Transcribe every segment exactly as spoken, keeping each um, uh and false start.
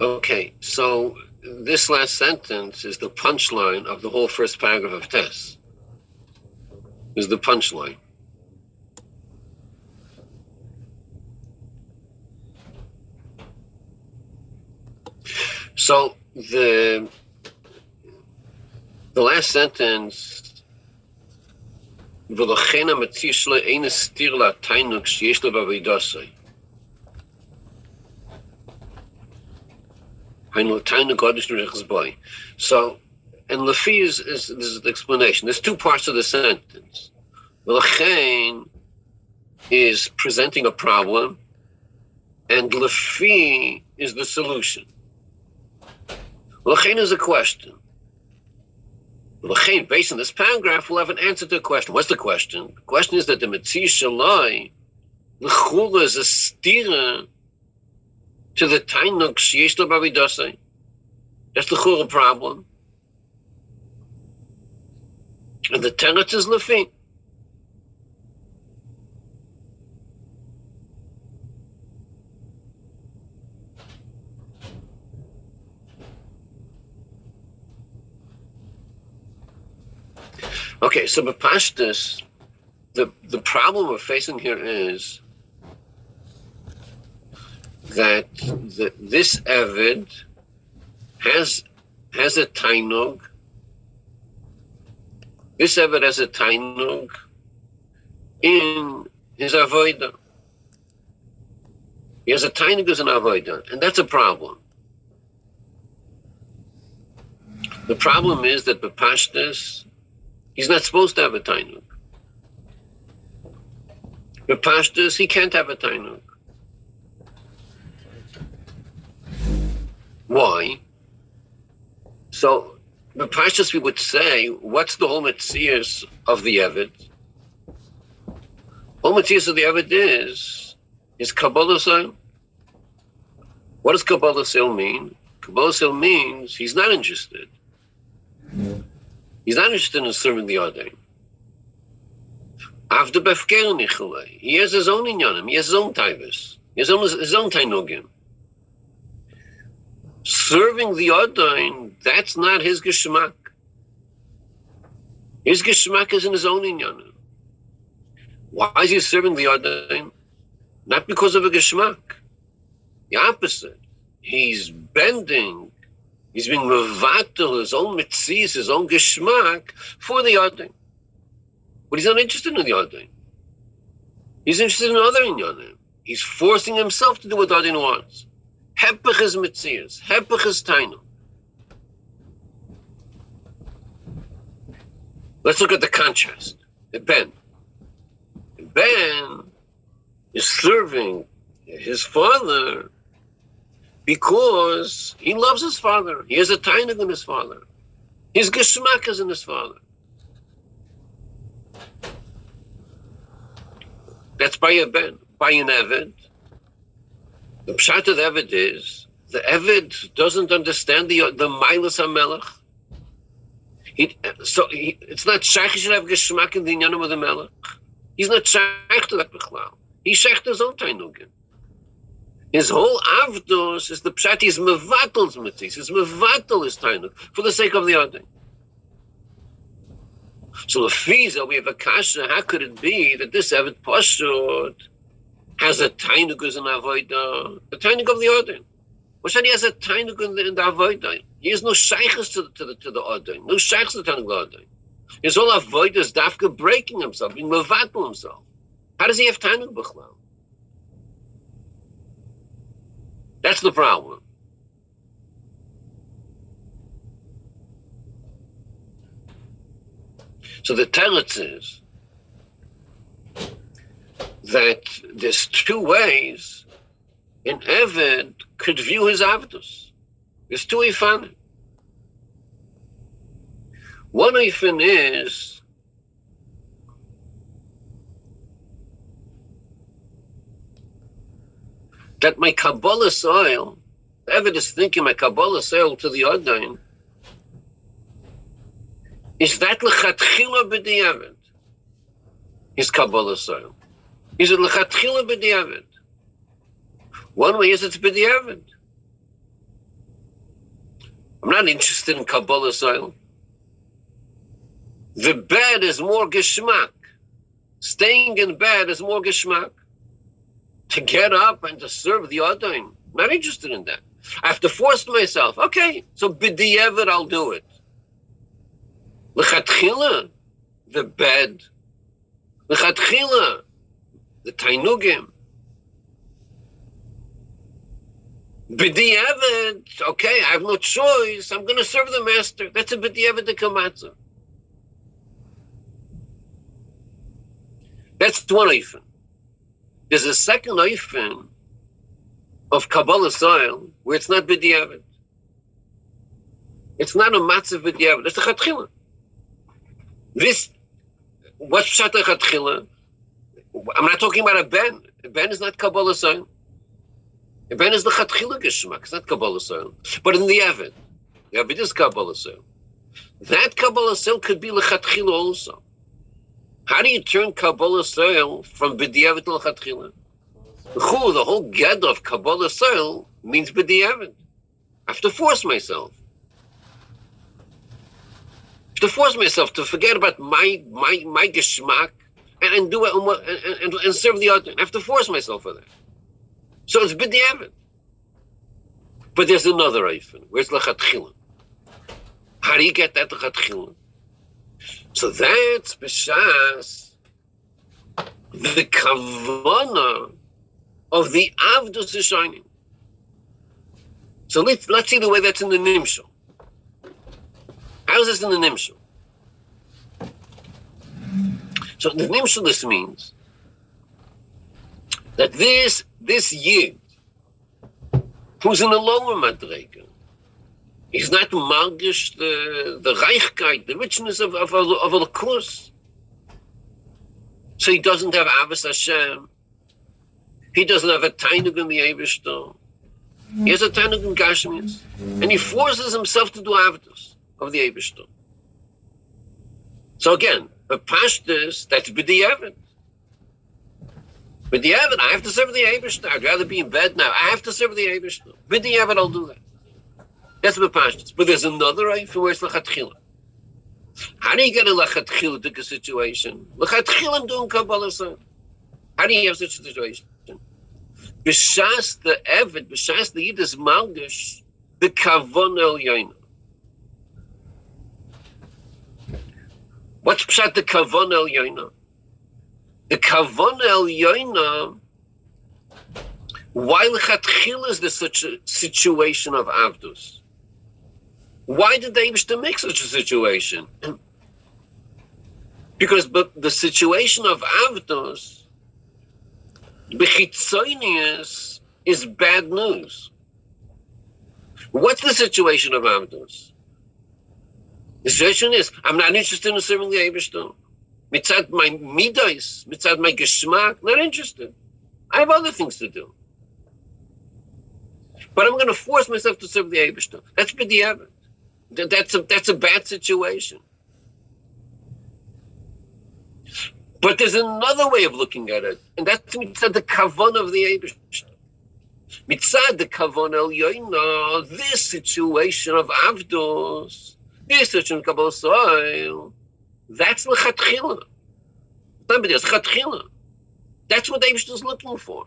Okay, so this last sentence is the punchline of the whole first paragraph of Tess. Is the punchline. So the the last sentence, so, and Lefi is, is, this is the explanation. There's two parts of the sentence. V'lechein is presenting a problem, and Lefi is the solution. L'chein is a question. L'chein, based on this paragraph, will have an answer to the question. What's the question? The question is that the Metzias Shalai, l'chula, is a stira to the tainuk sheyesh lo b'avidasai. That's the l'chula problem. And the tenet is l'fi. Okay, so b'pashtus, the, the problem we're facing here is that the, this Eved has has a tainug. This Eved has a tainug in his avodah. He has a tainug as an avodah, and that's a problem. The problem is that b'pashtus, he's not supposed to have a tainuk. B'pashtus, he can't have a tainuk. Why? So, b'pashtus, we would say, what's the whole metzias of the Eved? Whole metzias of the Eved is, is Kabbalah Sil. What does Kabbalah Sil mean? Kabbalah Sil means he's not interested. He's not interested in serving the Yadayim. After Befker Nichulei, he has his own inyanim, he has his own taivas, he has his own tainugim. Serving the Yadayim, that's not his geshmak. His geshmak is in his own inyanim. Why is he serving the Yadayim? Not because of a geshmak. The opposite. He's bending. He's being mevatel his own mitzis, his own geshmak for the yadin. But he's not interested in the yadin. He's interested in other inyanim. He's forcing himself to do what yadin wants. Hepech is mitzis, hepech is tainu. Let's look at the contrast. The Ben. The Ben is serving his father because he loves his father. He has a tainug in his father. His geshmak is in his father. That's by a ben, by an Eved. The pshat of the Eved is, the Eved doesn't understand the the Milas HaMelech. He, so he, it's not shaykh he should have geshmak in the inyanim of the Melech. He's not shaykh to that bichlal. He's shaykh to his own tainugim. His whole avdos is the pshat, he's mevatal's mitzis, he's mevatal is tainuk, for the sake of the other. So lefiza, we have a kasha, how could it be that this Eved Pashut has a tainuk as an avodah, a tainuk of the other? What's that? He has a tainuk in the, in the avodah. He has no shaykhs to, to, to the other, no shaykhs to the tainuk of the other. His whole avodah is dafka breaking himself, being mevatal himself. How does he have tainuk b'chlal? That's the problem. So the teretz is that there's two ways an Eved could view his avdus. There's two eifanim. One eifan is that my Kabbalah soil, the Eved is thinking my Kabbalah soil to the Yadayim, is that l'chatchila b'di Eved? His Kabbalah soil. Is it l'chatchila b'di Eved? One way is it's b'di Eved. I'm not interested in Kabbalah soil. The bed is more geschmack. Staying in bed is more geschmack. To get up and to serve the Adon, not interested in that. I have to force myself. Okay, so b'diavad I'll do it. L'chatchila, the bed. L'chatchila, the tainugim. B'diavad, okay, I have no choice. I'm going to serve the master. That's a b'diavad d'kamatza. That's one oifen. There's a second oifen of Kabbalah soil where it's not b'diavad. It's not a matzav b'diavad. It's a chatchila. This, what's pshat a chatchila? I'm not talking about a ben. A ben is not Kabbalah soil. A ben is the chatchila geshmak. It's not Kabbalah soil. But in the Eved, the Eved is Kabbalah soil. That Kabbalah soil could be l'chatchila also. How do you turn Kabbalah soil from b'diavad to l'chatchila? The whole gather of Kabbalah soil means b'diavad. I have to force myself. I have to force myself to forget about my my my geschmack and, and do it and, and, and serve the other. I have to force myself for that. So it's b'diavad. But there's another oifen. Where's l'chatchila? How do you get that l'chatchila? So that's b'shas the kavanah of the avdus is shining. So let's let's see the way that's in the nimshal. How is this in the nimshal? So in the nimshal, this means that this this yid who's in the lower madrega, he's not margish the the reichkeit, the richness of of of the Kurs. So he doesn't have avos Hashem. He doesn't have a tainug in the Eibishter. He has a tainug in Gashmius, and he forces himself to do avdus of the Eibishter. So again, the pashtus, that's b'diavad. B'diavad, I have to serve the Eibishter. I'd rather be in bed now. I have to serve the Eibishter. B'diavad, I'll do that. That's the pashtus. But there's another way for where it's l'chatchila. How do you get a l'chatchila situation? L'chatchila, I'm doing Kabbalah. How do you have such a situation? B'shas the Eved, b'shas the Yid is malgish, the Kavon El Yaina. What's b'shat the Kavon El Yaina? The Kavon El Yaina, why l'chatchila is there such a situation of avdus? Why did they wish to make such a situation? Because but the situation of avdus Bechitzonius is bad news. What's the situation of avdus? The situation is, I'm not interested in serving the Eibishter. Mitzad my midos, mitzad my geschmack, not interested. I have other things to do. But I'm going to force myself to serve the Eibishter. That's b'diavad. That's a, that's a bad situation. But there's another way of looking at it, and that's mitzad the kavon of the Eibishter. Mitzad the kavon el yoina, this situation of avdus, this situation of Kabbalah soil, that's l'chatchila. Somebody else, chatchila. That's what the Eibishter is looking for.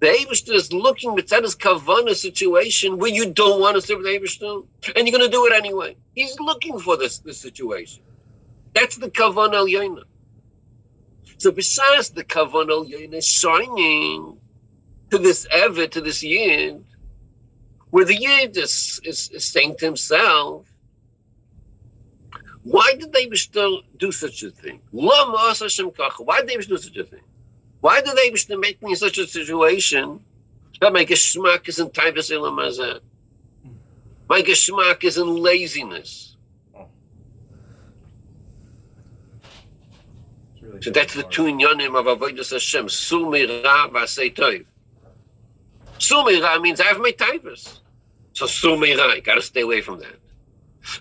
The Eibishter is looking mitzad is kavon a situation where you don't want to serve the Eibishter, and you're going to do it anyway. He's looking for this this situation. That's the kavon el yoina. So besides the Kavon El Yoina shining to this Eved, to this Yid, where the Yid is, is, is saying to himself, why did they still do such a thing? Why did they do such a thing? Why did they still make me in such a situation that my geschmack is in Taivas Elamazah? My geschmack is in laziness. So that's the two inyanim of Avodas Hashem. Sumi ra v'asei toiv. Sumi ra means I have my taivas. So sumi ra, you got to stay away from that.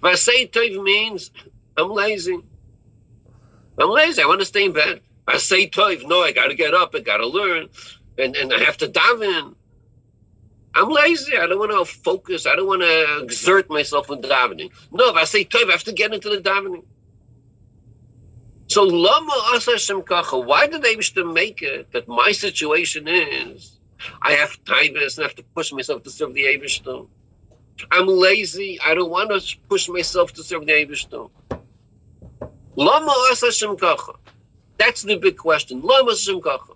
V'asei toiv means I'm lazy. I'm lazy, I want to stay in bed. V'asei toiv, no, I got to get up, I got to learn, and, and I have to daven. I'm lazy. I don't want to focus. I don't want to exert myself with davening. No, if I say Tov, I have to get into the davening. So Lama Asa Hashem Kacha, why did Eibishter make it that my situation is I have taivas and I have to push myself to serve the Eibishter? I'm lazy. I don't want to push myself to serve the Eibishter. Lama Asa Hashem Kacha. That's the big question. Lama Asa Hashem Kacha.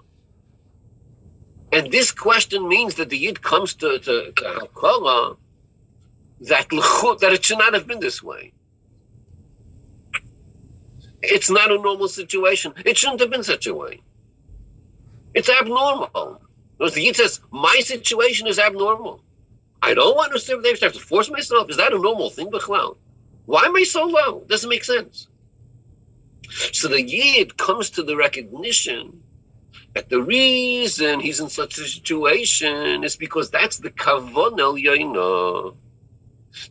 And this question means that the Yid comes to to, to Hakara that that it should not have been this way. It's not a normal situation. It shouldn't have been such a way. It's abnormal. Because the Yid says, my situation is abnormal. I don't want to serve the Eibishter. I have to force myself. Is that a normal thing, Bechlau? Why am I so low? It doesn't make sense. So the Yid comes to the recognition that the reason he's in such a situation is because that's the kavon el yoino.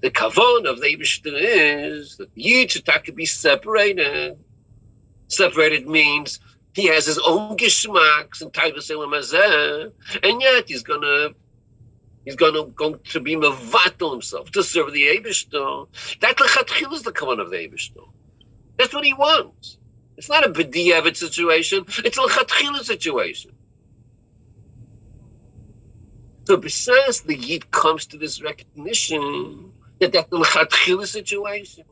The kavon of the Eibishter is that the Yid should have to be separated. Separated means he has his own gishmaks and taivas elam hazeh, and yet he's gonna he's gonna go to be mevatel himself to serve the Eibishter. That lechatchil is the kavon of the Eibishter. That's what he wants. It's not a b'diavad situation. It's a l'chatchila situation. So besides the Yid comes to this recognition that that's a l'chatchila situation.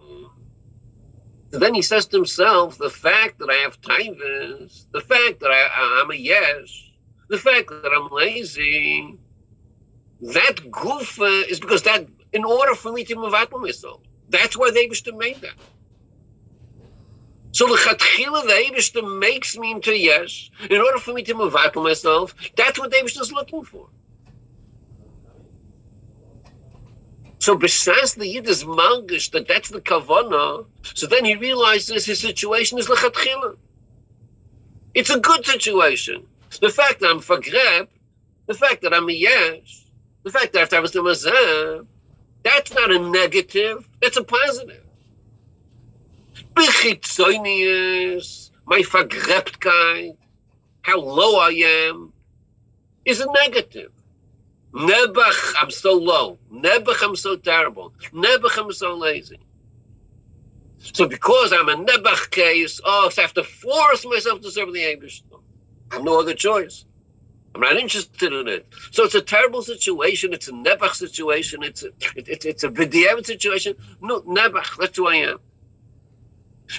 So then he says to himself, the fact that I have taivas, the fact that I, I'm a yesh, the fact that I'm lazy, that gufa is because that, in order for me to mevatel myself, that's why the Eibishter made that. So the Chatchila, the Eibishter makes me into yesh in order for me to mevatel myself. That's what the Eibishter is looking for. So besides the Yid is mangish that that's the kavana, so then he realizes his situation is l'chatchila. It's a good situation. The fact that I'm fagreb, the fact that I'm a yesh, the fact that I have to have a mazeh, that's not a negative. That's a positive. My fagreptkeit, how low I am, is a negative. Nebuch, I'm so low. Nebuch, I'm so terrible. Nebuch, I'm so lazy. So because I'm a nebuch case, oh, so I have to force myself to serve the Eibishter. I have no other choice. I'm not interested in it. So it's a terrible situation. It's a nebuch situation. It's a, it, it, it's a b'diavad situation. No, nebuch, that's who I am.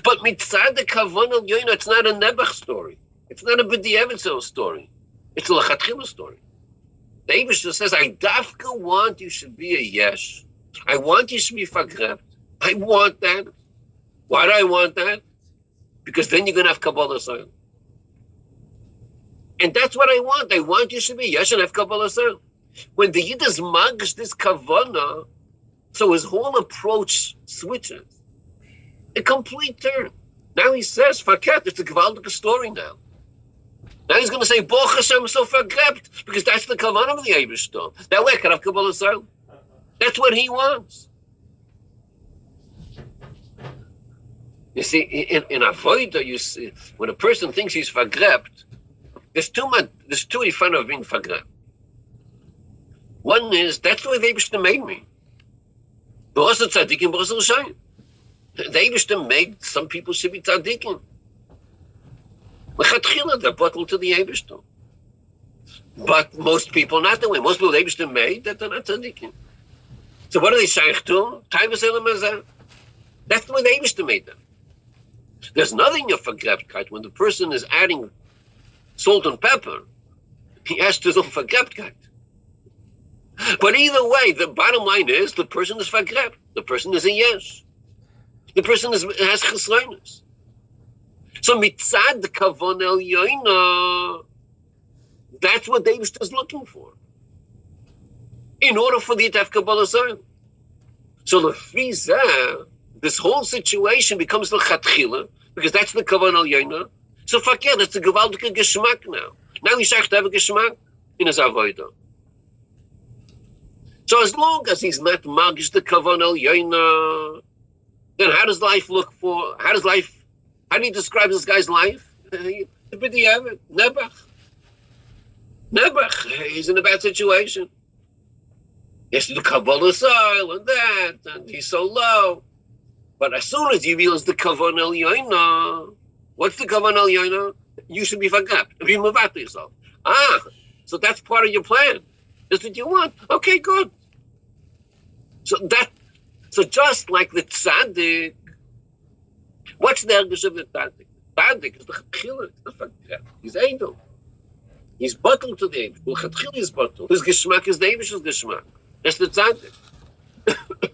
But mitzad the kavon el yoina, it's not a nebuch story. It's not a b'diavad story. It's a l'chatchila story. The Eibishter says, I dafka want you should be a yesh. I want you should be fagreb. I want that. Why do I want that? Because then you're going to have Kabbalah Soil. And that's what I want. I want you should be yesh and have Kabbalah Soil. When the Yid is magish this kavana, so his whole approach switches. A complete turn. Now he says, Faket, it's a Gvaldik story now. Now he's going to say, Boch Hashem, so Faket, because that's the Kavan of the Eibishter. That way I can have Kabbalah Soil. That's what he wants. You see, in, in Avodah, you see, when a person thinks he's Fagrept, there's too much, there's too in front of being Fagrept. One is, that's the way the Eibishter made me. Boros HaTzadikim, Boros HaRishayim. The Eibishter made some people should be tzaddikim. Lechatchila, they're bottled to the Eibishter. But most people not the way. Most people the Eibishter made that they're not tzaddikim. So what are they shaykh to? Taivas elam hazeh. That's the way the Eibishter made them. There's nothing of fagreptkeit when the person is adding salt and pepper. He has to do fagreptkeit. But either way, the bottom line is the person is fagrept. The person is a yes. The person is, has chesroinus. So mitzad kavon el yoina, that's what the Eibishter is looking for. In order for the to have Kabbalah Soil. So lefi zeh, this whole situation becomes l'chatchila, because that's the kavon el yoina. So fakir, that's the gevaldik geshmak now. Now he's shaykh to have a geshmak in his avodah. So as long as he's not magish the kavon el yoina, then how does life look for? How does life? How do you describe this guy's life? Nebuch. Nebuch. He's in a bad situation. Yes, the Kabbalah soil and that, and he's so low. But as soon as he realizes the Kavan El Yaina, what's the Kavan El Yaina? You should be forgot. Be Mavat to yourself. Ah, so that's part of your plan. That's what you want. Okay, good. So that, so just like the tzaddik, what's the ergish of the tzaddik? Tzaddik is the chachila. He's angel. He's bottled to the angel. Chachila is bottled. His geshmak is the angel's geshmak. That's the tzaddik. The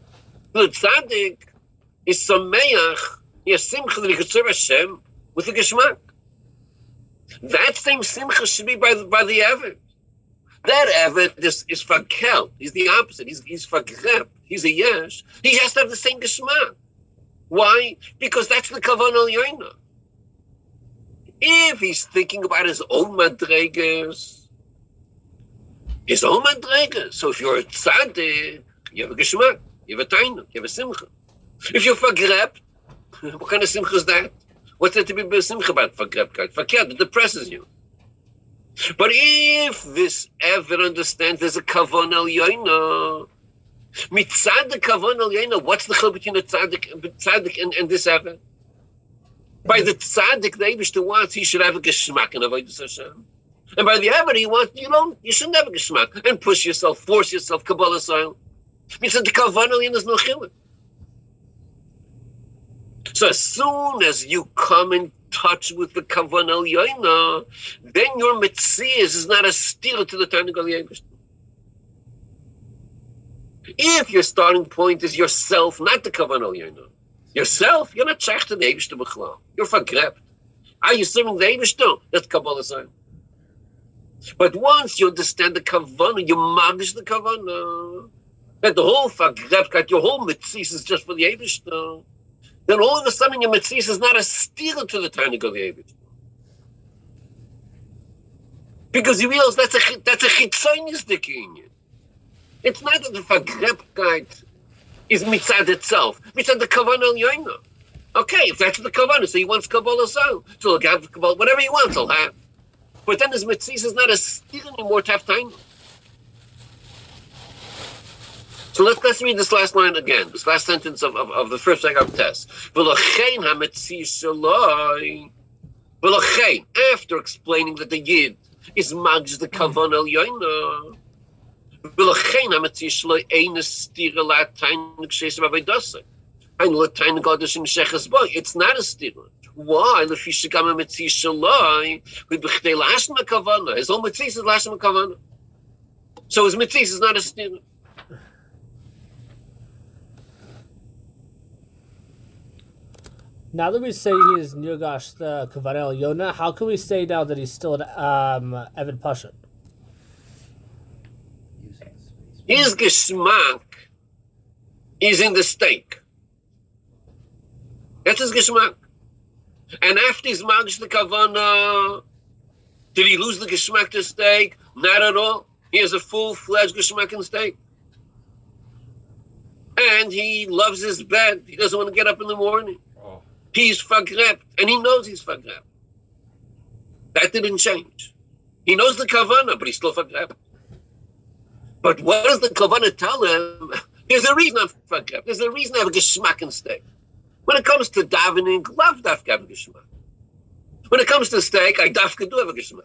tzaddik is sameach. He has simcha that he could serve Hashem with the geshmak. That same simcha should be by the by the avid. That avid is is fakel. He's the opposite. He's he's fakrep. He's a yesh. He has to have the same geshmak. Why? Because that's the kavanah yoina. If he's thinking about his own madregas, his own madregas. So if you're a tzaddik, you have a geshmak, you have a tainuk, you have a simcha. If you're fagrep, what kind of simcha is that? What's there to be simcha about fagrepkeit? Fakir that depresses you. But if this ever understands there's a kavan al yoina, mitzad the kavan al yoina, what's the chal between a tzaddik, tzaddik and, and this ever? By the tzaddik, the Eibushter wants he should have a geshmak in avodas Hashem, and by the ever he wants you don't, you shouldn't have a geshmak and push yourself, force yourself, kabbalah soil. Mitzad the kavan al yoina is no chilek. So as soon as you come in touch with the Kavan El Yoina, then your Metzias is not a steal to the Tainug Al Yevush. If your starting point is yourself, not the Kavan El Yoina, yourself, you're not Shach to the Yevush to Bechlam. You're forgrabbed. Are you serving the Yevush to? That's Kabbalah sign. But once you understand the Kavan, you magish the Kavan, that the whole forgrabbed, your whole Metzias is just for the Yevush to. Then all of a sudden your mitzvah is not a steal to the Tainug Al Yevush. Because you realize that's a that's a chitzonistic union. It's not that the fagrepkeit is mitzad itself. Mitzad the kavanah al yoina. Okay, if that's the kavanah, so he wants kabbalah so. So he'll have kabbalah, whatever he wants, he'll have. But then his mitzvah is not a steal anymore to have tainug. So let's, let's read this last line again, this last sentence of, of, of the first paragraph test. After explaining that the Yid is Magj the Kavan El Yoina, it's not a stira. Why? His whole mitzvah is Lashma Kavanah. So his mitzvah is not a stira. Now that we say he is Nirgash the Kavan El Yoina, how can we say now that he's still an um, Eved Pashut? His Geshmak is in the steak. That's his Geshmak. And after he's Magish the Kavanah, did he lose the Geshmak to steak? Not at all. He has a full-fledged Geshmak in steak. And he loves his bed. He doesn't want to get up in the morning. He's fagrep, and he knows he's fagrep. That didn't change. He knows the kavanah, but he's still fagrep. But what does the kavanah tell him? There's a reason I'm fagrep. There's a reason I have a geshmak in steak. When it comes to davening, love dafka have a geshmak. When it comes to steak, I dafka do have a geshmak.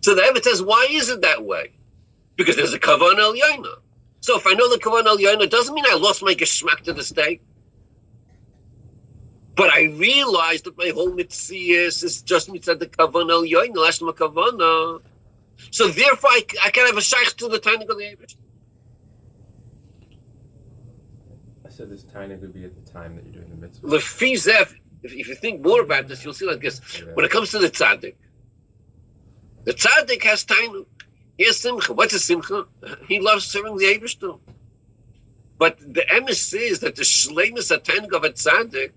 So the Eved says, why is it that way? Because there's a kavanah al yoina. So if I know the kavanah al yoina, it doesn't mean I lost my geshmak to the steak. But I realized that my whole mitzias is just mitzad the kavanah al yoina, lashma kavanah. So therefore, I, I can have a shaykh to the Tainug Al Yevush. I said this tainug would be at the time that you're doing the mitzvah. Lefi zeh, if, if you think more about this, you'll see like this. Yeah. When it comes to the tzaddik, the tzaddik has tainug. He has simcha. What's a simcha? He loves serving the Yevush too. But the emes is that the shleimus tainug of a tzaddik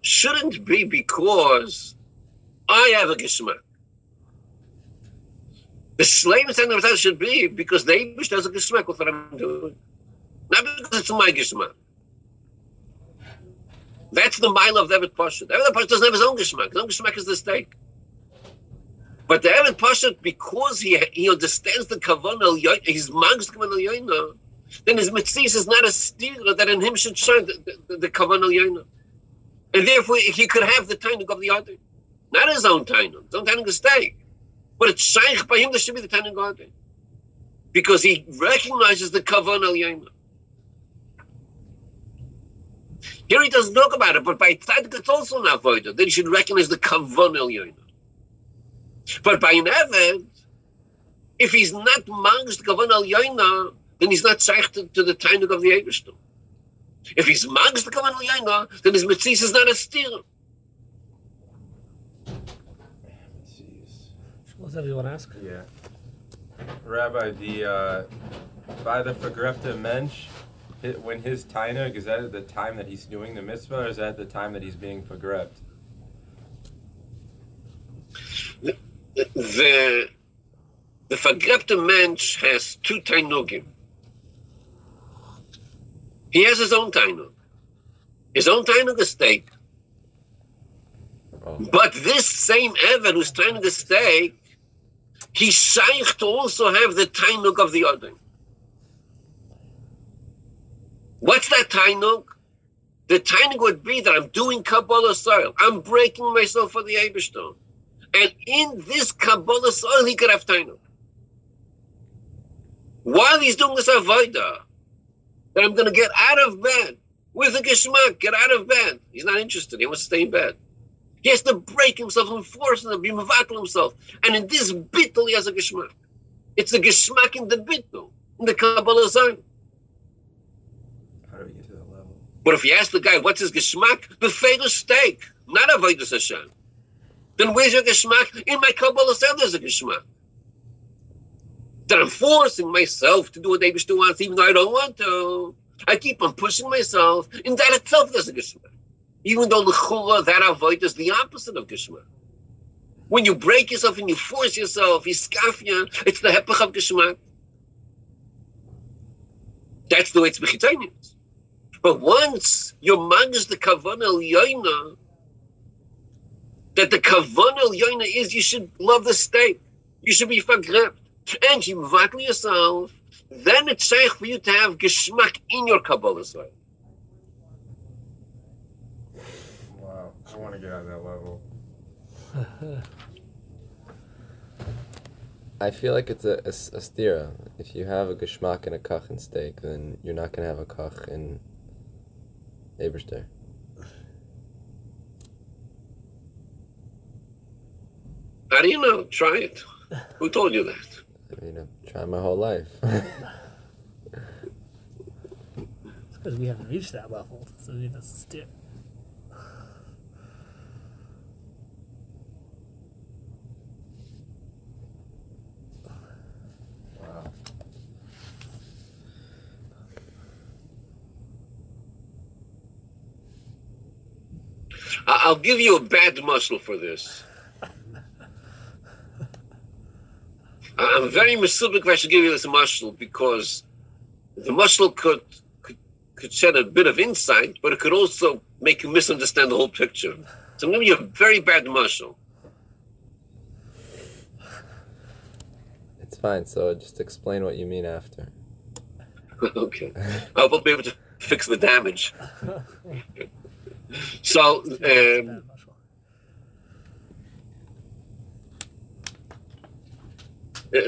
shouldn't be because I have a geshmak. The shleimus tainug should be because the Eibush has a geshmak with what I'm doing, not because it's my geshmak. That's the mile of Eved Pashut. Eved Pashut doesn't have his own geshmak. His own geshmak is the steak. But the Evan Pashat, because he he understands the kavanah, his magus kavanah yoyna, then his mitzvah is not a stira that in him should shine the, the, the kavanah yoyna, and therefore he could have the tainuk of the other, not his own tainuk. His own tainuk is stake, but it's shaykh by him. There should be the tainuk of the other, because he recognizes the kavanah yoyna. Here he doesn't talk about it, but by tzaddik it's also an avodah. Then you should recognize the kavanah elyonos. But by an eved, if he's not magus the kavanah elyonos, then he's not shaykh to, to the tainuk of the Eibishter. If he's magus the kavanah elyonos, then his mitzvah is not a steal. What does everyone ask? Yeah, Rabbi, the uh, by the Fagrepta Mensch. When his tainug, is that at the time that he's doing the mitzvah, or is that at the time that he's being forgrepped? The the, the forgreppte mensch has two tainugim. He has his own tainug. His own tainug is steak. Oh. But this same Evan who's tainug is steak, he's shaykh to also have the tainug of the other. What's that tainug? The tainug would be that I'm doing Kabbalah soil. I'm breaking myself for the Eibishter. And in this Kabbalah soil, he could have tainug. While he's doing this avodah, that I'm going to get out of bed with a geschmack, get out of bed. He's not interested. He wants to stay in bed. He has to break himself and force him to be mevatel himself. And in this bittul, he has a geschmack. It's a geschmack in the bittul, in the Kabbalah soil. But if you ask the guy, what's his geschmack? The famous steak, not avodas Hashem. Then where's your geschmack? In my Kabbalah cell, there's a geschmack. That I'm forcing myself to do what the Eibishter wants, even though I don't want to. I keep on pushing myself. In that itself, there's a geschmack. Even though the chula, that avodah is the opposite of geschmack. When you break yourself and you force yourself, it's the hepech of geschmack. That's the way it's b'chitonius. But once your man is the kavanah elyonos, that the kavanah elyonos is you should love the state, you should be forgrepped, and you mevatel yourself, then it's safe for you to have geschmack in your Kabbalah soil. Wow, I want to get on that level. I feel like it's a, a, a stira. If you have a geschmack and a kach in steak, then you're not going to have a kach in Eibishter. How do you know? Try it. Who told you that? I mean, I've tried my whole life. It's because we haven't reached that level, so we have to steer. Wow. I'll give you a bad muscle for this. I'm very mislabik if I should give you this muscle, because the muscle could, could could shed a bit of insight, but it could also make you misunderstand the whole picture. So I'm giving you a very bad muscle. It's fine, so just explain what you mean after. Okay. I will be able to fix the damage. So, um,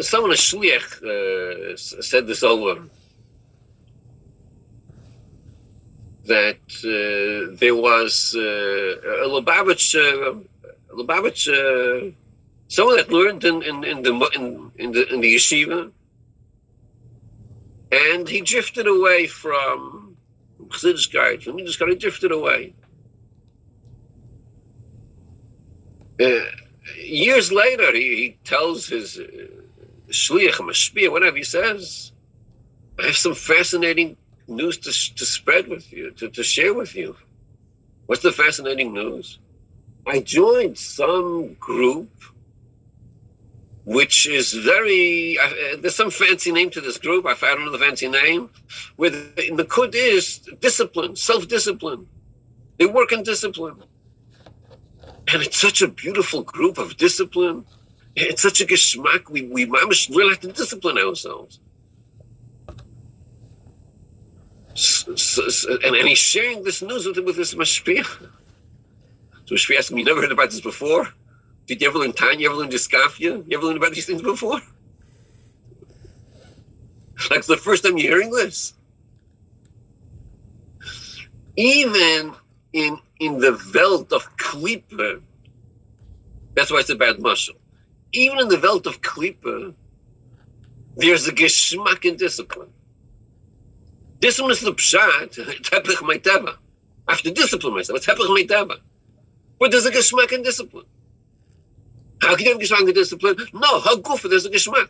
someone, a shliach, uh, said this over, that uh, there was uh, a Lubavitch, uh, Lubavitch, uh, someone that learned in, in, in, the, in, in, the, in the yeshiva, and he drifted away from Chassidus, from Chassidus, he drifted away. Uh, years later, he, he tells his uh, shliach, mashpia, whatever he says, I have some fascinating news to to spread with you, to, to share with you. What's the fascinating news? I joined some group, which is very, uh, there's some fancy name to this group, I found another fancy name, where the, the kud is discipline, self-discipline. They work in discipline. And it's such a beautiful group of discipline. It's such a geschmack. We we mamish really have to discipline ourselves. So, so, so, and, and he's sharing this news with, with this mashpia. So Mashpia asked me, you never heard about this before? Did you ever learn Tanya? You ever learn Diskafia? You ever learned about these things before? Like the first time you're hearing this. Even in in the Welt of Klipa, that's why it's a bad muscle. Even in the Welt of Klipa, there's a geschmack in discipline. Discipline is the pshat, it's hepech meitava. I have to discipline myself, it's hepech meitava. But there's a geschmack in discipline. How can you have a geschmack in discipline? No, hagufa, there's a geschmack.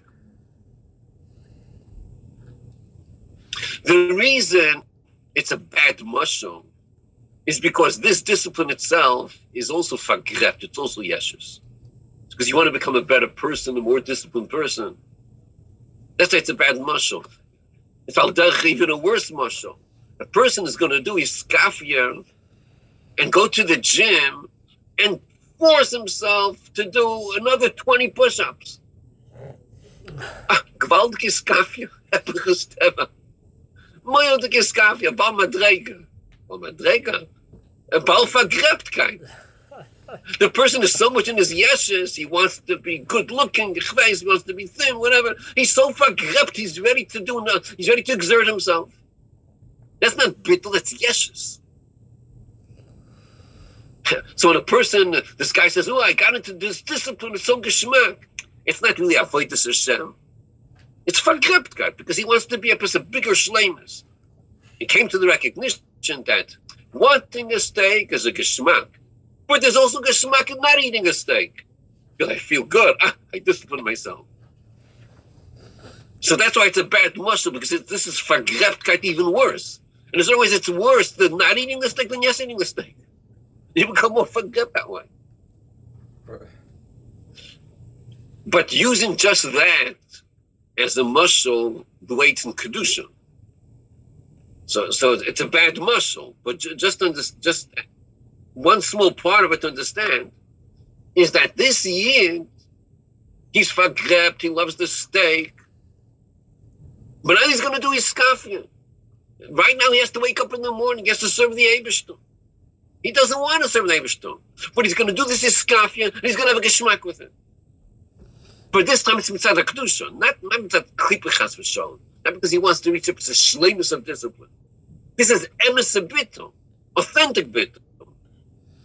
The reason it's a bad mushroom is because this discipline itself is also fagret, it's also yeshus. It's because you want to become a better person, a more disciplined person. That's why it's a bad mushroom. It's al derech even a worse mushroom. A person is going to do his skafia and go to the gym and force himself to do another twenty push-ups. Ah, gvaldige skafia, epiche steva. Moeilijke skafia, bal madrega. Bal madrega. And bal vergrebtkeit. The person is so much in his yeshes, he wants to be good-looking, he wants to be thin, whatever. He's so vergrebt, he's ready to do nothing. He's ready to exert himself. That's not bittul, that's yeshes. So when a person, this guy says, oh, I got into this discipline, it's so geschmack. It's not really avodas Hashem. It's vergrebtkeit, because he wants to be a person, bigger shleimus. He came to the recognition that wanting a steak is a geschmack. But there's also geschmack in not eating a steak. Because I feel good. Ah, I discipline myself. So that's why it's a bad muscle, because it, this is vergrebtkeit even worse. And as always, it's worse than not eating the steak than yes eating the steak. You become more vergrebt that way. But using just that as a muscle, the way it's in Kedusha. So so it's a bad muscle. But just under, just... one small part of it to understand is that this year he's vergrebt, he loves the steak, but now he's going to do his skafia. Right now he has to wake up in the morning, he has to serve the Eibishter. He doesn't want to serve the Eibishter, but he's going to do this his skafia, and he's going to have a geschmack with it. But this time it's mitzad HaKdusha, not mitzad Klipa Chas V'Shalom, not because he wants to reach up to the shleimus of discipline. This is emes bittul, authentic bittul.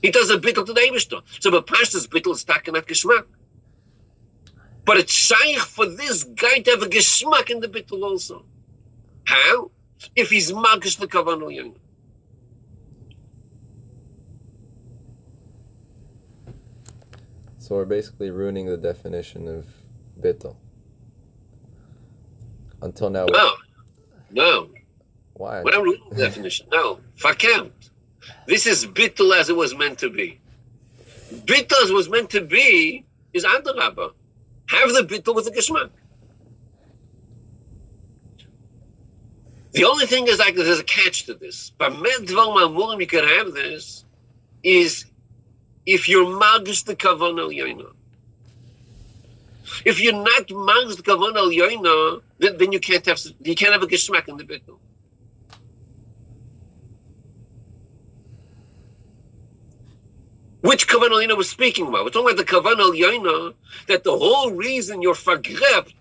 He does a bittul to the Eibishter. So the pastor's bittul is takenat geschmack. But it's shaykh for this guy to have a geschmack in the bittul also. How? If he's magish the kavanah young. So we're basically ruining the definition of bittul. Until now. No. No. Why? We're not ruining the definition. No. Fakem. This is bittul as it was meant to be. Bittul as it was meant to be is adarabah. Have the bittul with the geschmack. The only thing is like there's a catch to this. But you can have this is if you're magus the kavanah yoina. If you're not magus the kavanah yoina, then, then you can't have you can't have a geschmack in the bittul. Which kavanah yoina was speaking about? We're talking about the kavanah yoina, that the whole reason you're vergrebt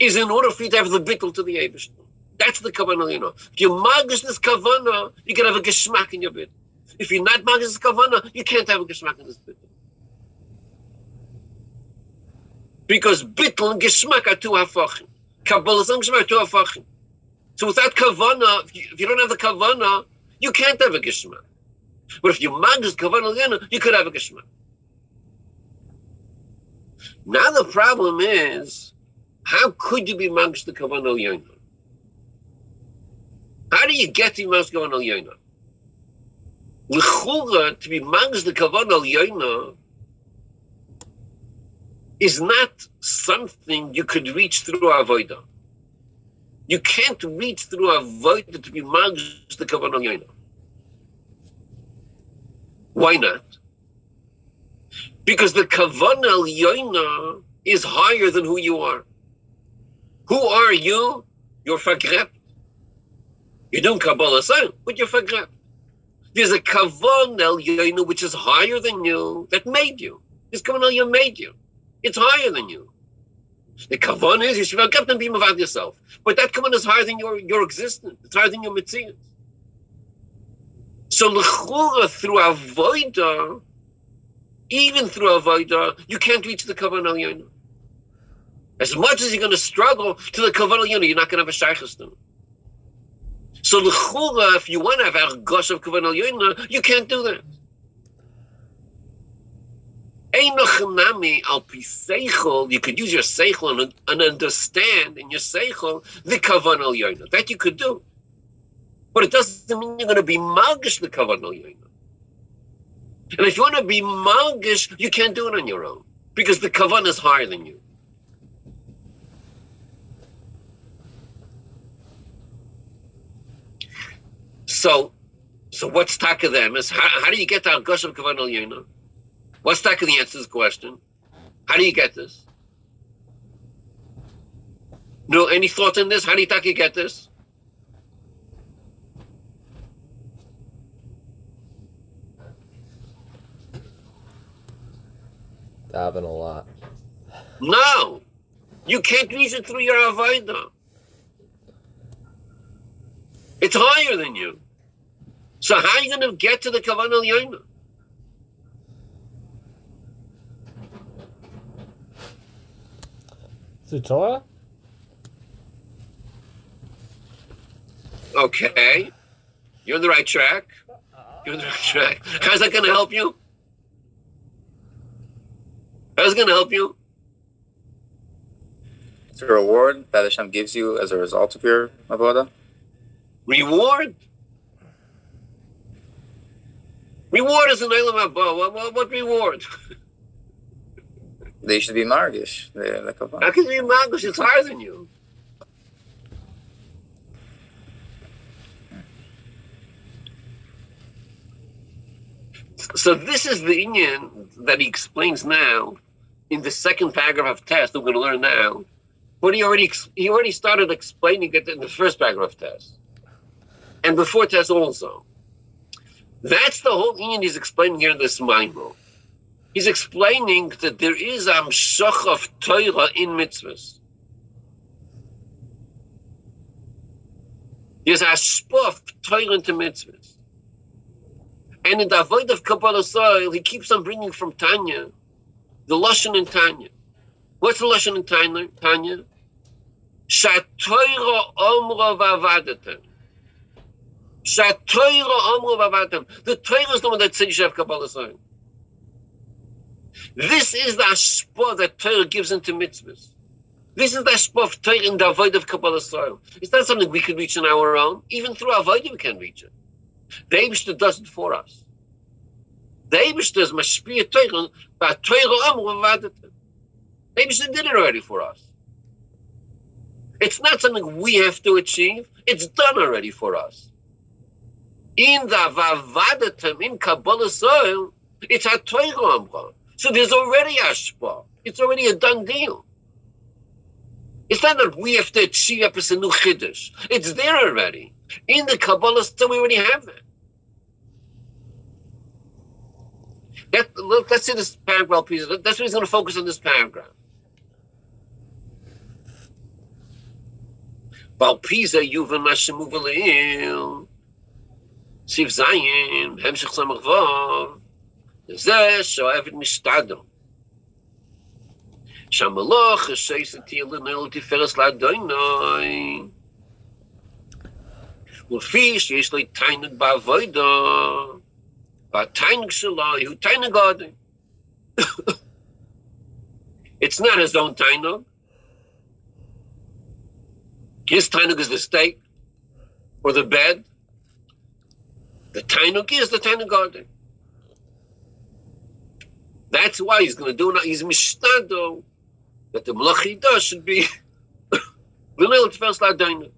is in order for you to have the bittul to the Eibishter. That's the kavanah yoina. If you're magish this kavanah, you can have a geschmack in your bittul. If you're not magish this kavanah, you can't have a geschmack in this bittul. Because bittul and geschmack are two hafachim. Kabbalah and geschmack are two hafachim. So without kavanah, if you, if you don't have the kavanah, you can't have a geschmack. But if you magus kavanah yoina, you could have a geschmack. Now the problem is, how could you be magus the kavanah yoina? How do you get to be magus kavanah yoina? L'chura, to be magus the kavanah yoina is not something you could reach through avodah. You can't reach through avodah to be magus the kavanah yoina. Why not? Because the kavanah al-yoyna is higher than who you are. Who are you? You're fagrep. You don't Kabbalah sign, but you're fagrep. There's a kavanah al-yoyna which is higher than you that made you. This kavanah al-yoyna made you. It's higher than you. The kavanah is you should fagrep and be mavad yourself. But that kavanah is higher than your, your existence. It's higher than your mitzvah. So l'chura through avodah, even through avodah, you can't reach the kavanah al-yoyna. As much as you're going to struggle to the kavanah al-yoyna, you're not going to have a shaychus to it. So l'chura, if you want to have argos of kavanah al-yoyna, you can't do that. You could use your seichel and, and understand in your seichel the kavanah al-yoyna. That you could do. But it doesn't mean you're going to be malgish the kavanah al-yoyna. And if you want to be malgish, you can't do it on your own. Because the kavanah is higher than you. So, so what's taka them? Is how, how do you get the argos of kavanah al-yoyna? What's taka the answer to this question? How do you get this? No, any thoughts on this? How do you taka get this? Daven a lot. No, you can't reach it through your avodah. It's higher than you. So how are you going to get to the kavanah al-yoyna? Through Torah? Okay, you're on the right track. You're on the right track. How's that going to help you? How's it going to help you? It's a reward that Hashem gives you as a result of your avodah. Reward? Reward is an olam haba. What, what, what reward? They should be margish. Like how can you be margish? It's higher than you. So this is the Indian that he explains now in the second paragraph of test that we're going to learn now. But he already he already started explaining it in the first paragraph of test. And before test also. That's the whole Indian he's explaining here in this Maimor. He's explaining that there is amshach of Torah in mitzvahs. There's a hashpah of Torah into mitzvahs. And in the avodah of Kabbalah soil, he keeps on bringing from Tanya, the lashon in Tanya. What's the lashon in Tanya? Shatoira omra v'avadetem. Shatoira omra v'avadetem. The Torah is the one that says you have Kabbalah soil. This is the hashpah that Torah gives into mitzvahs. This is the hashpah of Torah in the avodah of Kabbalah soil. It's not something we can reach on our own. Even through avodah we can reach it. The Eibishter does it for us. The Eibishter is mashpia Torah, but Torah amru v'avadetem. The Eibishter did it already for us. It's not something we have to achieve. It's done already for us. In the v'avadetem, in Kabbalah soil, it's a Torah amru. So there's already a shpah. It's already a done deal. It's not that we have to achieve up as a new chiddush. It's there already. In the Kabbalah, so we already have it. That, let's see this paragraph piece. That's what he's going to focus on this paragraph. Balpiza Yuvan Mashimuvalil Siv Zayin Hemshech Samachvav Zeh Shoevet Mishtado Shamalach Sheis Atil Lenel Tiferes Ladoinai. Fish is like tiny by voida, but tiny shalai, who tiny god. It's not his own tiny. His tiny is the steak or the bed. The tiny is the tiny god. That's why he's going to do now. He's mishtado that the malachida should be the little first ladina.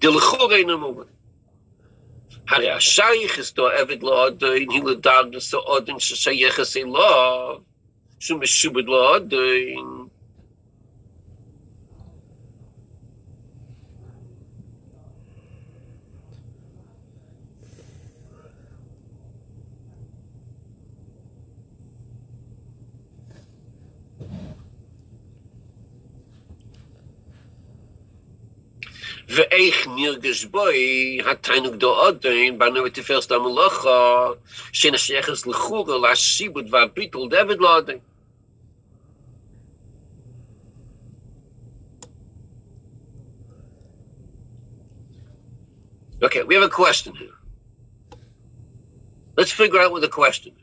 The Hare Ashayich is to Evid La'odin, Hila Dargis La'odin, Shashayich is Elah, Shumeshubid La'odin. Ve'ech nirgish boi hatainuk do'odin banu etifers damulacha shena sheches l'chura la'shibud va'bitul devid la'odin. Okay, we have a question here. Let's figure out what the question is.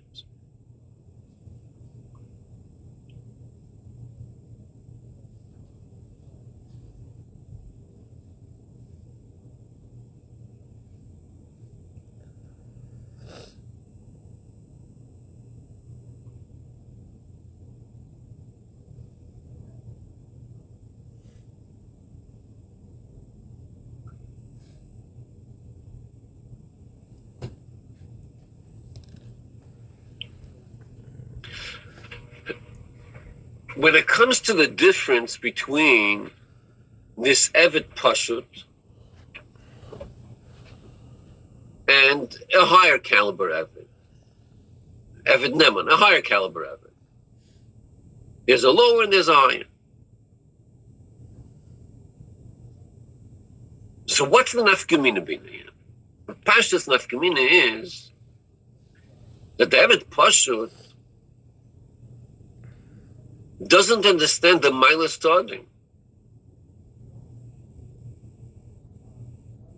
When it comes to the difference between this Evet Pashut and a higher caliber Evet, Evet Neman, a higher caliber Evet, there's a lower and there's a higher. So what's the nafkamina being here? The Pashut's nafkamina is that the Evet Pashut doesn't understand the Milas Todin.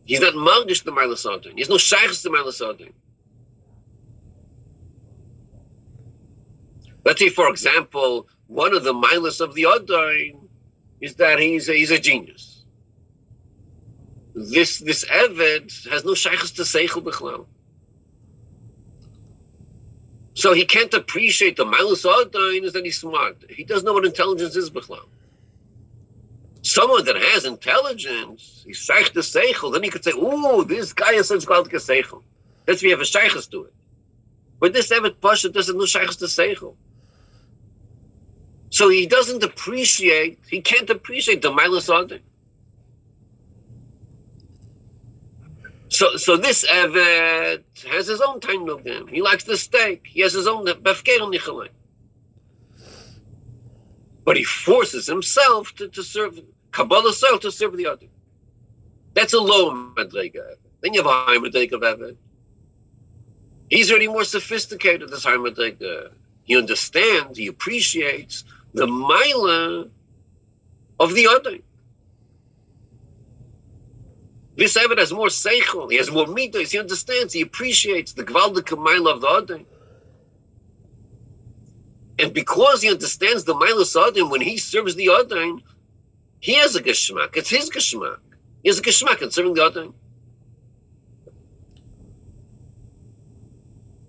He's not Margish the Milas Todin. He's no Shaykhs the Milas Todin. Let's say, for example, one of the Milas of the Odin is that he's a, he's a genius. This this Eved has no Shaykhs to Seichel B'chlal. So he can't appreciate the Malus Adain is that he's smart. He doesn't know what intelligence is, Bechlam. Someone that has intelligence, he's Shaykh the Seichel, then he could say, ooh, this guy is such Galka Seichel. That's why you have a Shaykhus to it. But this Evet Pasha doesn't know Shaykhus to Seichel. So he doesn't appreciate, he can't appreciate the Malus Adain. So, so this Evet has his own time of him. He likes the steak. He has his own befkeil nichalei. But he forces himself to, to serve Kabbalah soil to serve the other. That's a low madrega. Then you have a high madrega of Evet. He's already more sophisticated. This high madrega, he understands. He appreciates the milah of the other. This Eved has more seichel, he has more mitos, he understands, he appreciates the gvaldik mila of the Adam. And because he understands the milas Adam, when he serves the Adam, he has a geshmak. It's his geshmak. He has a geshmak in serving the Adam.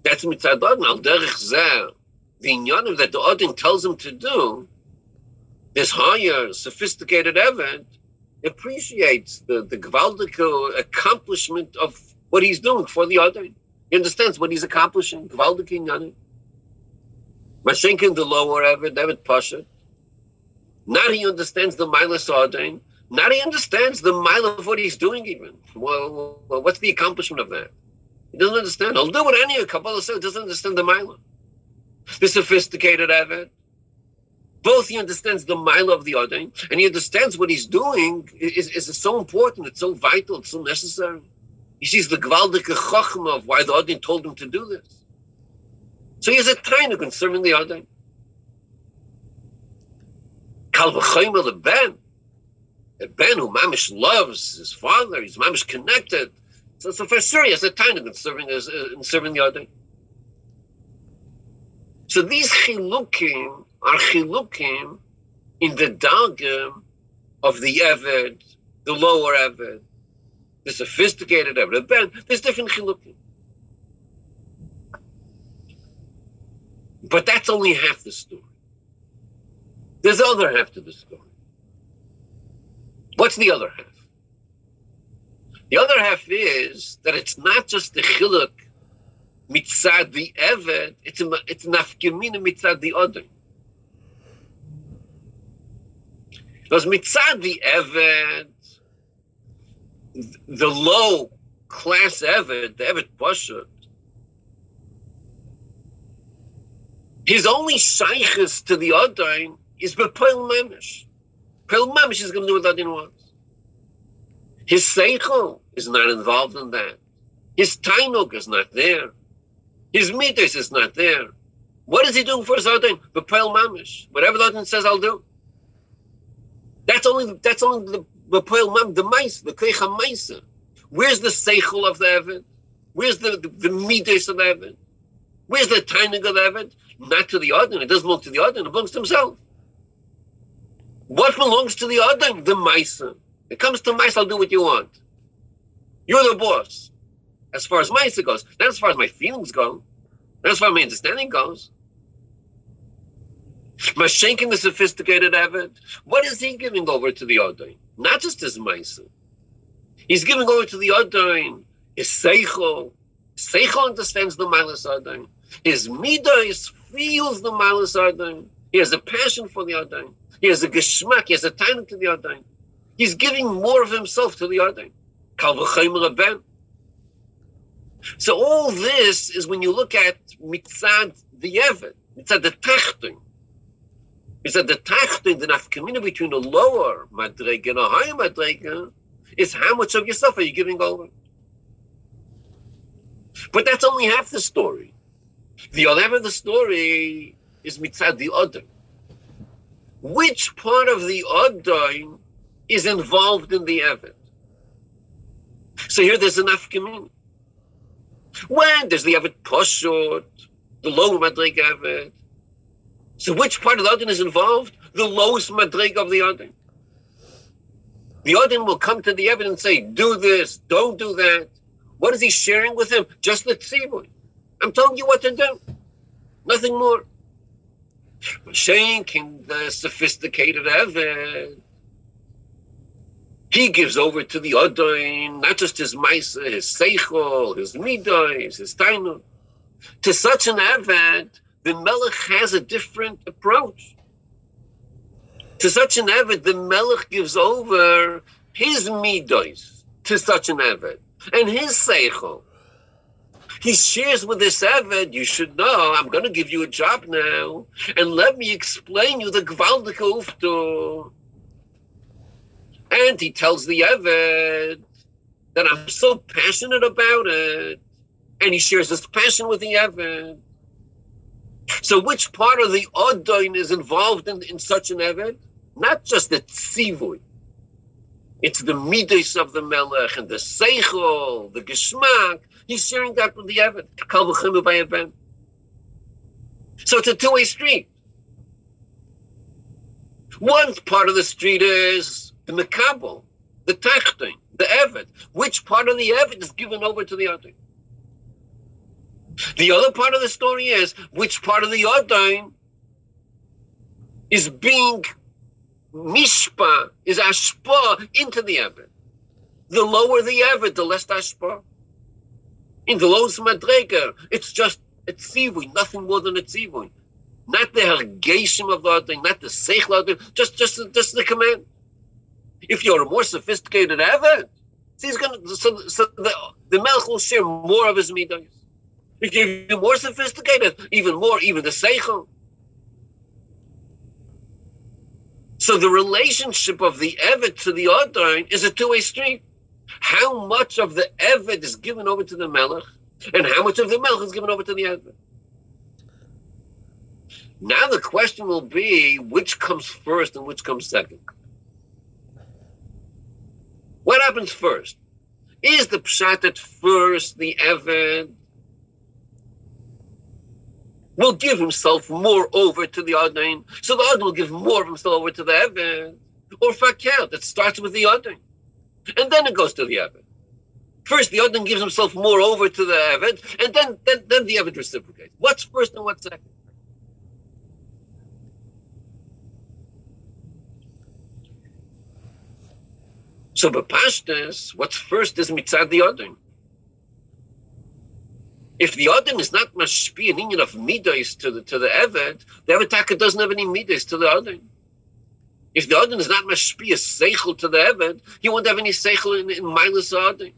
That's mitzad Adam al derech zeh. The inyanim that the Adam tells him to do, this higher, sophisticated Eved appreciates the, the Gvaldic accomplishment of what he's doing for the other. He understands what he's accomplishing. Gvaldic Inyanim. Mashenkin the lower Eved, Eved Pasha. Not he understands the Mila Sardain. Not he understands the Mila of what he's doing even. Well, well, what's the accomplishment of that? He doesn't understand. I'll do what any Kabbalah says, doesn't understand the Mila. The sophisticated Eved. Both he understands the mile of the Odin, and he understands what he's doing is, is, is so important, it's so vital, it's so necessary. He sees the gvaldike chochma of why the Odin told him to do this. So he has a tainuk concerning the Odin. Kal v'chomer the Ben, a Ben who Mamish loves his father, he's Mamish connected. So, so for sure he has a tainuk concerning in serving the Odin. So these chilukim are chilukim in the dargim of the Eved, the lower Eved, the sophisticated Eved. But there's different chilukim. But that's only half the story. There's the other half to the story. What's the other half? The other half is that it's not just the chiluk mitzad the eved, it's a, it's nafkemina mitzad the other. Because mitzad the eved, the low class eved, the eved pashut, his only shaykhus to the other is bepel mamish. Pel mamish is going to do what Adin wants. His seichel is not involved in that. His tainuk is not there. His midas is not there. What is he doing for his Adin? Bepel mamish. Whatever the Adin says, I'll do. That's only that's only the bepel mamish, the mice, the keicha maisa. Where's the seichel of the eved? Where's the the, the midas of the eved? Where's the tainuk of the eved? Not to the Adin. It doesn't belong to the Adin. It belongs to himself. What belongs to the Adin? The Maisa. It comes to Maisa, I'll do what you want. You're the boss. As far as Maisa goes. Not as far as my feelings go. Not as far as my understanding goes. Mashenkin the sophisticated Avid. What is he giving over to the Adin? Not just his Maisa. He's giving over to the Adin his Seichel. Seichel understands the Malas Adin. His Midas feels the Malas Adin. He has a passion for the Adin. He has a geschmack, he has a talent to the Adin. He's giving more of himself to the Adin. Kal v'chayim l'ben. So all this is when you look at mitzad the Eved, mitzad the Tachting. Mitzad the Tachting, the nafkamina between the lower madrega and the higher madrega is how much of yourself are you giving over? But that's only half the story. The other half of the story is mitzad the other. Which part of the Adin is involved in the Eved? So here there's an Afkamin. When there's the Eved Poshot, the lower Madrega Eved. So which part of the Adin is involved? The lowest Madrega of the Adin. The Adin will come to the Eved and say, do this, don't do that. What is he sharing with him? Just the tzibur. I'm telling you what to do. Nothing more. Mashenkin, the sophisticated Eved, he gives over to the Adin, not just his Maisa, his Seichel, his Midas, his Tainut. To such an Eved, the Melech has a different approach. To such an Eved, the Melech gives over his Midas to such an Eved, and his Seichel. He shares with this Eved, you should know, I'm going to give you a job now, and let me explain you the Gvaldike Ufto. And he tells the Eved that I'm so passionate about it, and he shares his passion with the Eved. So which part of the Adin is involved in, in such an Eved? Not just the Tzivui. It's the Midas of the Melech, and the Seichel, the Geschmack. He's sharing that with the Eved. Kal v'chayim l'ben. So it's a two-way street. One part of the street is the Mekabel, the Tachting, the Eved. Which part of the Eved is given over to the Adin? The other part of the story is which part of the Adin is being mishpa, is ashpa into the Eved. The lower the Eved, the less ashpa. In the lowest madrega, it's just a tzivui, nothing more than a tzivui. Not the hergeshim of the Adin, not the seichel of the Adin, just, just, just the command. If you're a more sophisticated Eved, so he's gonna, so, so the, the Melech will share more of his midas. If you're more sophisticated, even more, even the seichel. So the relationship of the Eved to the Adin is a two-way street. How much of the Eved is given over to the Melech, and how much of the Melech is given over to the Eved? Now the question will be, which comes first and which comes second? What happens first? Is the Pshat at first, the Eved will give himself more over to the Adin, so the Adin will give more of himself over to the Eved, or Fakir, that starts with the Adin. And then it goes to the Eved. First, the Adin gives himself more over to the Eved, and then, then, then the Eved reciprocates. What's first and what's second? So b'pashtus, what's first is mitzad the odin. If the odin is not mashpi an inyan of midas to the to the eved, the eved taka doesn't have any midas to the odin. If the odin is not mashpi a seichel to the eved, he won't have any seichel in, in milus odin.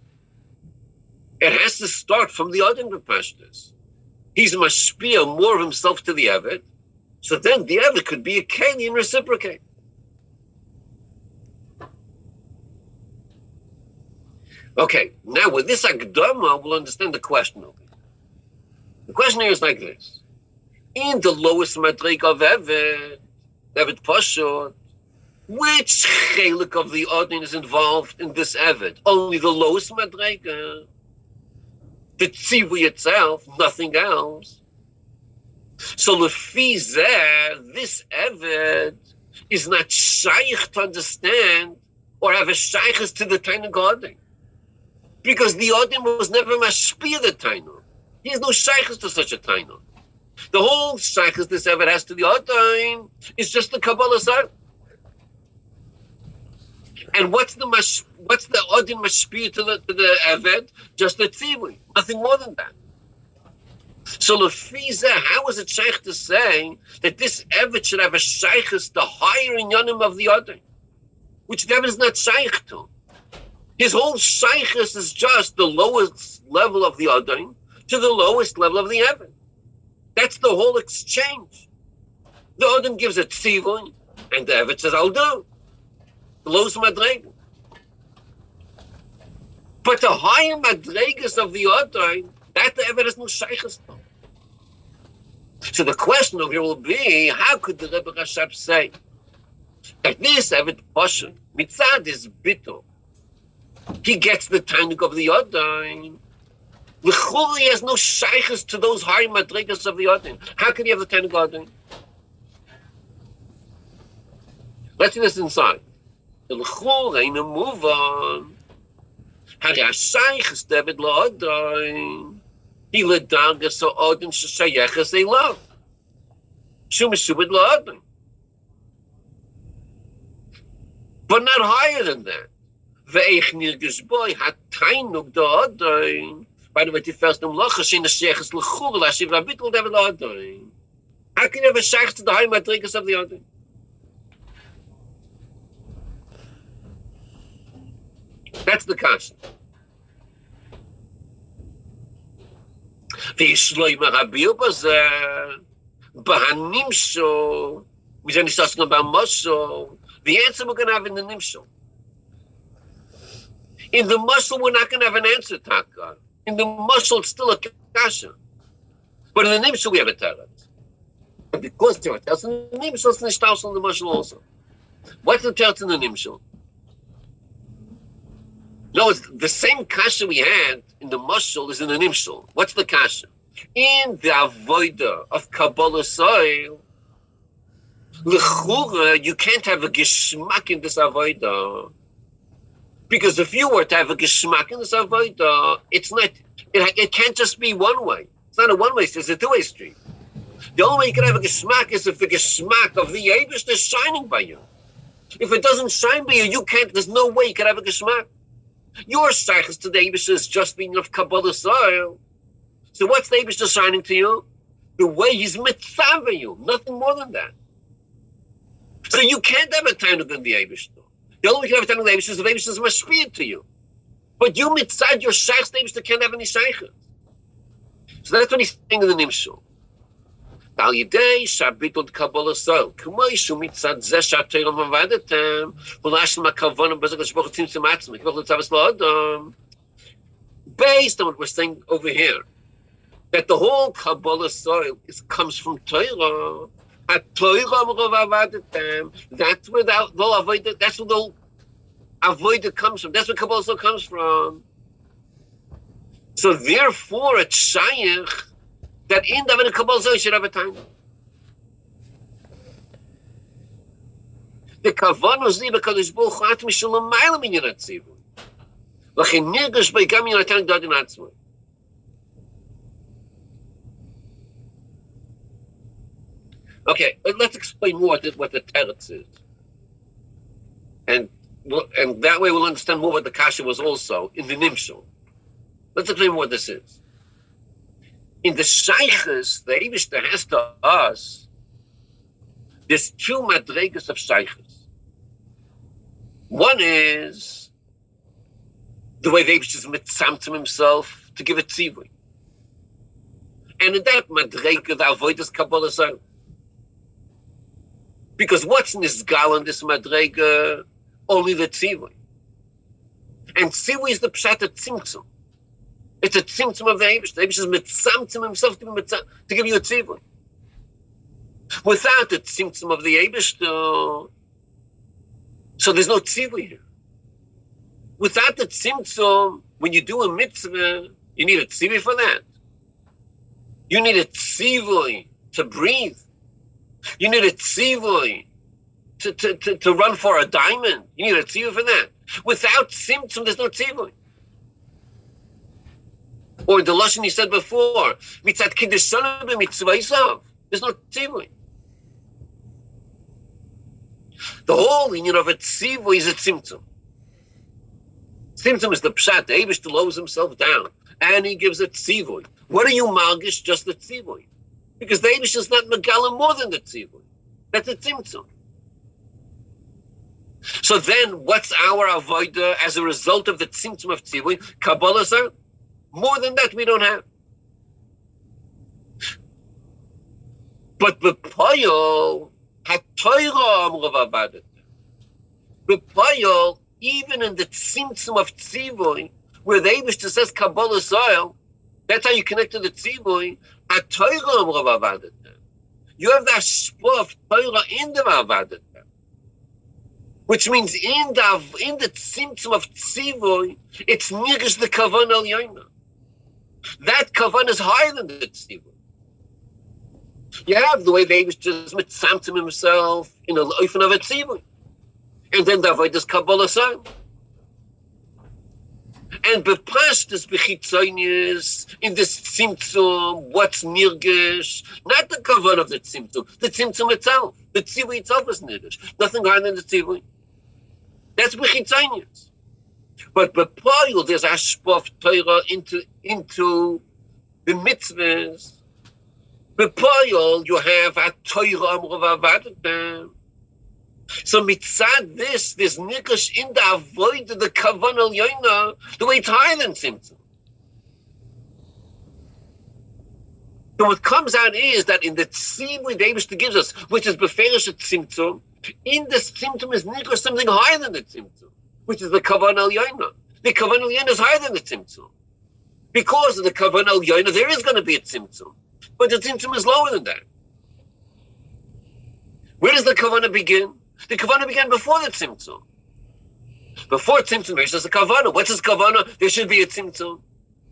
It has to start from the odin b'pashtus. He's mashpi more of himself to the eved, so then the eved could be a keli and reciprocate. Okay, now with this Agdama, we'll understand the question. The question here is like this. In the lowest madrig of Eved, Eved Pashut, which chelik of the Odin is involved in this Eved? Only the lowest madrig, the Tzivui itself, nothing else. So lefi zeh, this Eved is not shaykh to understand or have a shaykhus to the Tainug Odin. Because the Odin was never mashpia the Tainug. He has no shaykhus to such a Tainug. The whole shaykhus this Eved has to the Odin is just the Kabbalah Zar. And what's the mash, what's the Odin mashpia to the to the Eved? Just the Tzivui, nothing more than that. So lefiza, how is it shaykh to say that this Eved should have a shaykhus the higher inyanim of the Odin, which the Eved is not shaykh to? His whole shaykhus is just the lowest level of the Adon to the lowest level of the Eved. That's the whole exchange. The Adon gives a tzivun, and the Eved says, I'll do. The lowest madrega. But the higher madregas of the Adon, that the Eved has no shaykhus to. So the question over here will be, how could the Rebbe Rashab say that this Eved Pashut, mitzad is bitur, he gets the Tainug of the Odin. L'chul, he has no shaykhus to those high madrigas of the Odin. How can he have the Tainug Odin? Let's see this inside. L'chul, ain't a move on. Had he a shaykhus, David l'Odin. He l'dangas o'odin shaykhus they love. Shumashubid l'Odin. But not higher than that. By the way, the first Mlachas, how can you have a shaykh to the high madrigas of the Odin? That's the concept. The answer we're going to have in the Nimsho. In the muscle, we're not going to have an answer, Taka. In the muscle, it's still a kasha. But in the nimshul, we have a tarat. And because there are taras in the nimshul, it's nishtaus in the muscle also. What's the taras in the nimshul? No, it's the same kasha we had in the muscle is in the nimshul. What's the kasha? In the avoida of Kabbalah soil, l'chura, you can't have a geshmak in this avoida. Because if you were to have a geshmak in the Savodah, it's not, it, it can't just be one way. It's not a one way street, it's a two way street. The only way you can have a geshmak is if the geshmak of the Eibush is shining by you. If it doesn't shine by you, you can't, there's no way you can have a geshmak. Your shaykhus to the Eibush is just being of Kabbalah soil. So what's the Eibush shining to you? The way he's mitzvah you, nothing more than that. So you can't have a tainug in the Eibush. The only way you can have a time of the Eibush is the Eibush is mashpia to you. But you mitzad your shaykhs, the Eibush can't have any shaykhs. So that's what he's saying in the Nimshul. Al yidei shabitul kabbalah soil. K'mo yishu mitzad zeh shateirom avadetem. V'lashim ha'kavonim b'zakash b'chot tzimtzim atzim. K'voch l'tzavas l'odom. Based on what we're saying over here, that the whole kabbalah soil is, comes from Torah. That's where the that's where the avoid comes from. That's where Kabbalah comes from. So therefore, it's shaykh that in the Kabbalah you should have a time. The kavanah is because Baruch Hu Shalom Ma'alim in Yiratzivun. Lachin nirgish b'gam Yiratan Gadin Atzmai. Okay, let's explain more what the teretz is. And we'll, and that way we'll understand more what the kasha was also in the Nimshal. Let's explain what this is. In the Sheikhs, the Eibishter has to us, there's two madregas of Sheikhs. One is the way the Eibishter is mitzamtim himself to give a tzivui. And in that madrega, the avodas kabbalah zon. Because what's nisgal in this madrega? Only the tzivui. And tzivui is the pshat of tzimtzum. It's a tzimtzum of the Eibush. The Eibush is mitzamtzum himself to, mitzam, to give you a tzivui. Without the tzimtzum of the Eibush, uh, so there's no tzivui here. Without the tzimtzum, when you do a mitzvah, you need a tzivui for that. You need a tzivui to breathe. You need a tzivui to, to, to, to run for a diamond. You need a tzivui for that. Without tzimtzum, there's no tzivui. Or the lesson he said before, mitzat kiddushanah b'mitzvah, there's no tzivui. The whole union of a tzivui is a tzimtzum. Tzimtzum is the pshat. The Eibushter lowers himself down, and he gives a tzivui. What are you margish? Just the tzivui, because the Eibushter is not megala more than the tzivui. That's a tzimtzum. So then, what's our avodah as a result of the tzimtzum of tzivui? Kabbalah zon. More than that, we don't have. But b'payol, ha-toyra amru v'avadet. B'payol, even in the tzimtzum of tzivui, where the Eibushter says kabbalah zon, that's how you connect to the tzivui, ha-toyra amru v'avadet. You have that shpo of toyra in the v'avadet. Which means in the, in the tzimtzum of tzivui, it's nirgish the kavan al yonah. That kavan is higher than the tzibur. You have the way the Eibushter is mitzamtim himself in a oifen of a tzibur. And then the avodas kabbalah zon. And bepashtus b'chitzonius in this tzimtzum, what's nirgish? Not the kavan of the tzimtzum, the tzimtzum itself. The tzibur itself is nirgish. Nothing higher than the tzibur. That's b'chitzonius. But b'poil, there's hashpah of Torah into, into the mitzvahs. B'poil, you have a Torah amru v'avadet. So mitzad this, this nirgish in the avoid of the kavan al yonah, the way it's higher than tzimtzum. So what comes out is that in the tzibur the Eibushter gives us, which is beferish at tzimtzum, in the tzimtzum is nirgish something higher than the tzimtzum, which is the kavan al yonah. The kavan al yonah is higher than the tzimtzum. Because of the kavan al yonah, there is going to be a tzimtzum. But the tzimtzum is lower than that. Where does the kavanah begin? The kavanah began before the tzimtzum. Before tzimtzum, there's a kavanah. What's this kavanah? There should be a tzimtzum.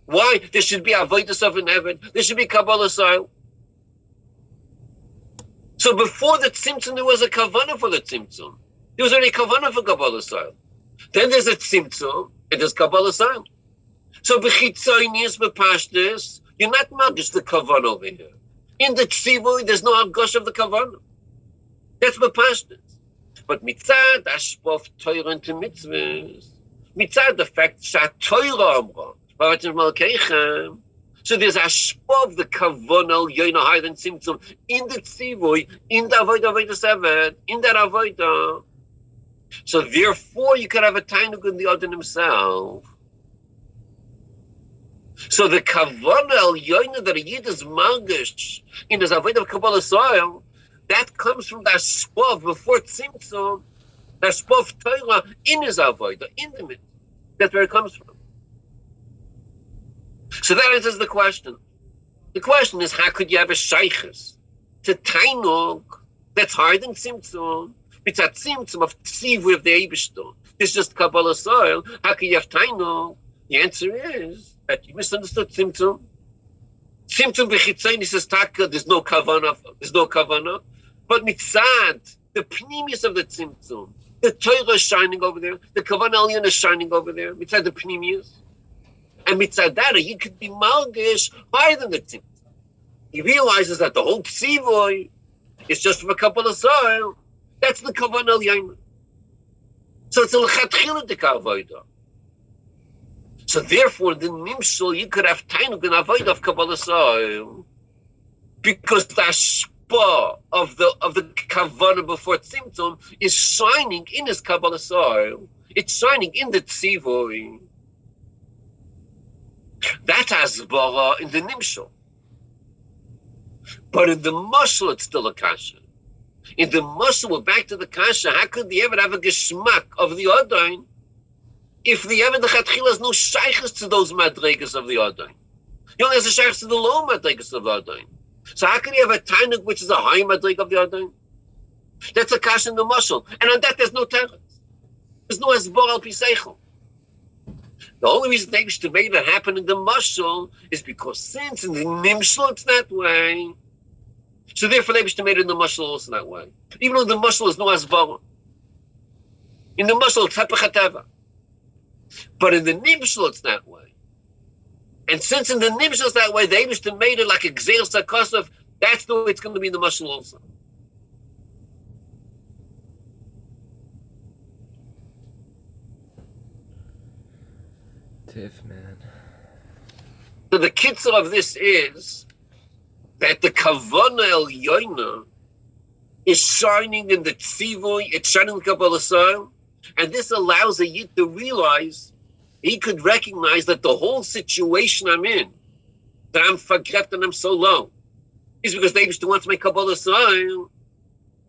Why? There should be avodas of in heaven. There should be kabbalah soil. So before the tzimtzum, there was a kavanah for the tzimtzum. There was already a kavanah for kabbalah soil. Then there's a tzimtzum, and there's kabbalah soil. So b'chitzonius, b'pashtus, you're not magish the kavanah over here. In the tzivui, there's no hagash of the kavanah. That's b'pashtus. But mitzad, hashpah of Torah into mitzvahs. Mitzad, the fact, shat Torah amra, v'avatem malkeichem. So there's hashpah of the kavanah, yonah higher than tzimtzum, in the tzivui, in the avodah avodah seven, in that avodah. So therefore, you could have a tainug in the Adon himself. So the kavanah al yonah that a yid is margish in his avodah of kabbalah soil, that comes from the hashpah before tzimtzum, the hashpah of Torah in his avodah, in the middle. That's where it comes from. So that answers the question. The question is, how could you have a sheikhus to tainug that's higher than tzimtzum? It's a tzimtzum of tzivui of the Eibushter. This is just kabbalah soil. How can you have tainug? The answer is that you misunderstood tzimtzum. Tzimtzum b'chitzoni says taka. There's no kavanah. There's no kavanah. But mitzad, the pnimius of the tzimtzum, the Torah is shining over there. The kavanah al yonah is shining over there. Mitzad the pnimius, and mitzad that he could be malgish higher than the tzimtzum. He realizes that the whole tzivui is just for kabbalah soil. That's the kavanah al yonah. So it's a lechatchila dika avoda. So therefore, the nimshal you could have tainug in avoda of kabbalah soil, because the ashpa of the of the kavanah before tzimtzum is shining in his kabbalah soil. It's shining in the tzivoi. That's hasbara in the nimshal. But in the muscle, it's still a kasha. In the muscle, we're back to the kasha. How could the Eved have a geschmack of the Adain if the Eved the Chatchila has no shaykhs to those madrigas of the Adain? He only has a shaykhs to the low madrigas of the Adain. So how can you have a tainuk which is a high madrig of the Adain? That's a kasha in the muscle. And on that, there's no teretz. There's no hasbara al piseichel. The only reason they should make it happen in the muscle is because since in the nimshal it's that way, so therefore they should made it in the muscle also that way. Even though the muscle is no asbara. In the muscle it's hapachatava. But in the nimshal it's that way. And since in the nimshal it's that way, they should have made it like a gzeil sarkosov, that's the way it's going to be in the muscle also. Tiff, man. So the kitzur of this is that the kavanah el yoina is shining in the tzivui, it's shining in the kabbalah soil, and this allows a yid to realize he could recognize that the whole situation I'm in, that I'm forget and I'm so low, is because they used to want my kabbalah soil.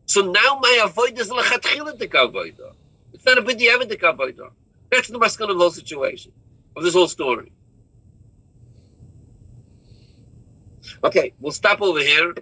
So now my avodah is lechatchila de avodah. It's not a b'diavad de avodah. That's the maskan of the whole situation, of this whole story. Okay, we'll stop over here.